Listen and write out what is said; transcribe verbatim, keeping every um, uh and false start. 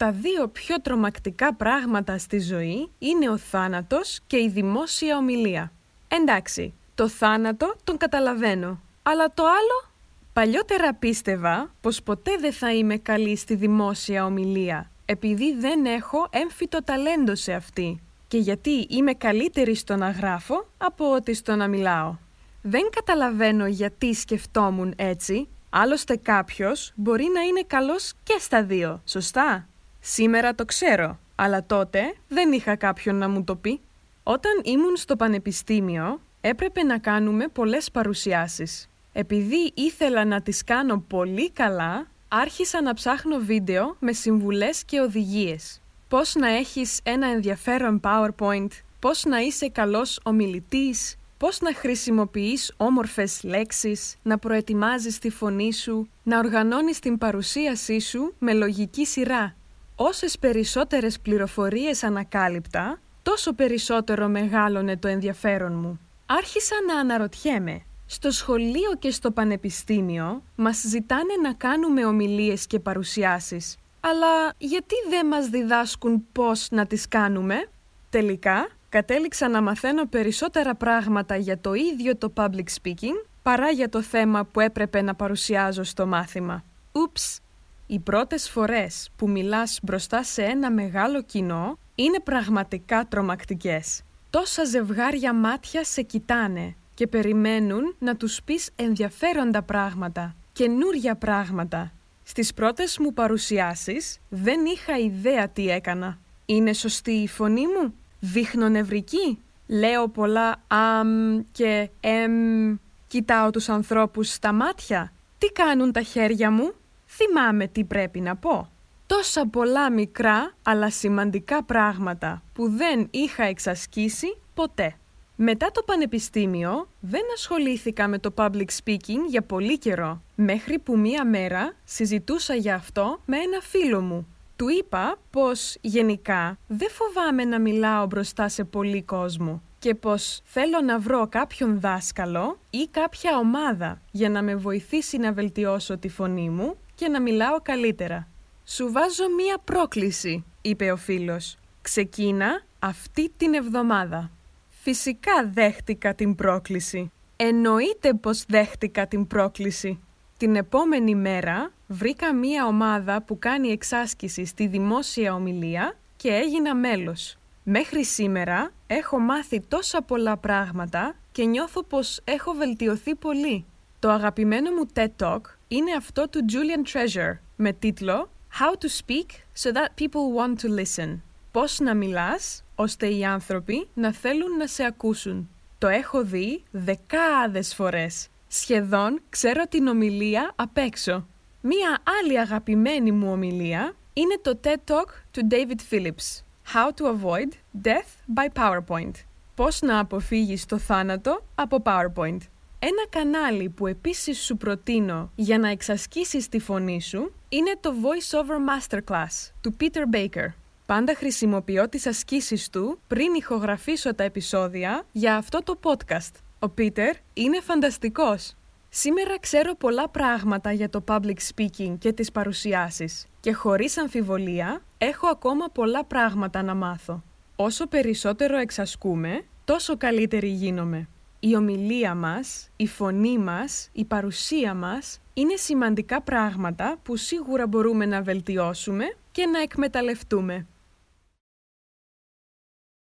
Τα δύο πιο τρομακτικά πράγματα στη ζωή είναι ο θάνατος και η δημόσια ομιλία. Εντάξει, το θάνατο τον καταλαβαίνω, αλλά το άλλο? Παλιότερα πίστευα πως ποτέ δεν θα είμαι καλή στη δημόσια ομιλία, επειδή δεν έχω έμφυτο ταλέντο σε αυτή και γιατί είμαι καλύτερη στο να γράφω από ότι στο να μιλάω. Δεν καταλαβαίνω γιατί σκεφτόμουν έτσι, άλλωστε κάποιος μπορεί να είναι καλός και στα δύο, σωστά? Σήμερα το ξέρω, αλλά τότε δεν είχα κάποιον να μου το πει. Όταν ήμουν στο πανεπιστήμιο, έπρεπε να κάνουμε πολλές παρουσιάσεις. Επειδή ήθελα να τις κάνω πολύ καλά, άρχισα να ψάχνω βίντεο με συμβουλές και οδηγίες. Πώς να έχεις ένα ενδιαφέρον PowerPoint, πώς να είσαι καλός ομιλητής, πώς να χρησιμοποιείς όμορφες λέξεις, να προετοιμάζεις τη φωνή σου, να οργανώνεις την παρουσίασή σου με λογική σειρά. Όσες περισσότερες πληροφορίες ανακάλυπτα, τόσο περισσότερο μεγάλωνε το ενδιαφέρον μου. Άρχισα να αναρωτιέμαι. Στο σχολείο και στο πανεπιστήμιο μας ζητάνε να κάνουμε ομιλίες και παρουσιάσεις, αλλά γιατί δεν μας διδάσκουν πώς να τις κάνουμε? Τελικά, κατέληξα να μαθαίνω περισσότερα πράγματα για το ίδιο το public speaking, παρά για το θέμα που έπρεπε να παρουσιάζω στο μάθημα. Ούψ! Οι πρώτες φορές που μιλάς μπροστά σε ένα μεγάλο κοινό είναι πραγματικά τρομακτικές. Τόσα ζευγάρια μάτια σε κοιτάνε και περιμένουν να τους πεις ενδιαφέροντα πράγματα, καινούρια πράγματα. Στις πρώτες μου παρουσιάσεις δεν είχα ιδέα τι έκανα. Είναι σωστή η φωνή μου? Δείχνω νευρική? Λέω πολλά αμ και εμ? Κοιτάω τους ανθρώπους στα μάτια? Τι κάνουν τα χέρια μου? Θυμάμαι τι πρέπει να πω. Τόσα πολλά μικρά αλλά σημαντικά πράγματα που δεν είχα εξασκήσει ποτέ. Μετά το πανεπιστήμιο δεν ασχολήθηκα με το public speaking για πολύ καιρό, μέχρι που μία μέρα συζητούσα για αυτό με ένα φίλο μου. Του είπα πως γενικά δεν φοβάμαι να μιλάω μπροστά σε πολύ κόσμο και πως θέλω να βρω κάποιον δάσκαλο ή κάποια ομάδα για να με βοηθήσει να βελτιώσω τη φωνή μου και να μιλάω καλύτερα. «Σου βάζω μία πρόκληση», είπε ο φίλος. «Ξεκίνα αυτή την εβδομάδα». Φυσικά δέχτηκα την πρόκληση. Εννοείται πως δέχτηκα την πρόκληση. Την επόμενη μέρα βρήκα μία ομάδα που κάνει εξάσκηση στη δημόσια ομιλία και έγινα μέλος. Μέχρι σήμερα έχω μάθει τόσα πολλά πράγματα και νιώθω πως έχω βελτιωθεί πολύ. Το αγαπημένο μου TED Talk είναι αυτό του Julian Treasure με τίτλο «How to speak so that people want to listen». Πώς να μιλάς, ώστε οι άνθρωποι να θέλουν να σε ακούσουν. Το έχω δει δεκάδες φορές. Σχεδόν ξέρω την ομιλία απ' έξω. Μία άλλη αγαπημένη μου ομιλία είναι το TED Talk του David Phillips. How to avoid death by PowerPoint. Πώς να αποφύγεις το θάνατο από PowerPoint. Ένα κανάλι που επίσης σου προτείνω για να εξασκήσεις τη φωνή σου είναι το VoiceOver Masterclass του Peter Baker. Πάντα χρησιμοποιώ τις ασκήσεις του πριν ηχογραφήσω τα επεισόδια για αυτό το podcast. Ο Πίτερ είναι φανταστικός. Σήμερα ξέρω πολλά πράγματα για το public speaking και τις παρουσιάσεις και χωρίς αμφιβολία έχω ακόμα πολλά πράγματα να μάθω. Όσο περισσότερο εξασκούμε, τόσο καλύτεροι γίνομαι. Η ομιλία μας, η φωνή μας, η παρουσία μας είναι σημαντικά πράγματα που σίγουρα μπορούμε να βελτιώσουμε και να εκμεταλλευτούμε.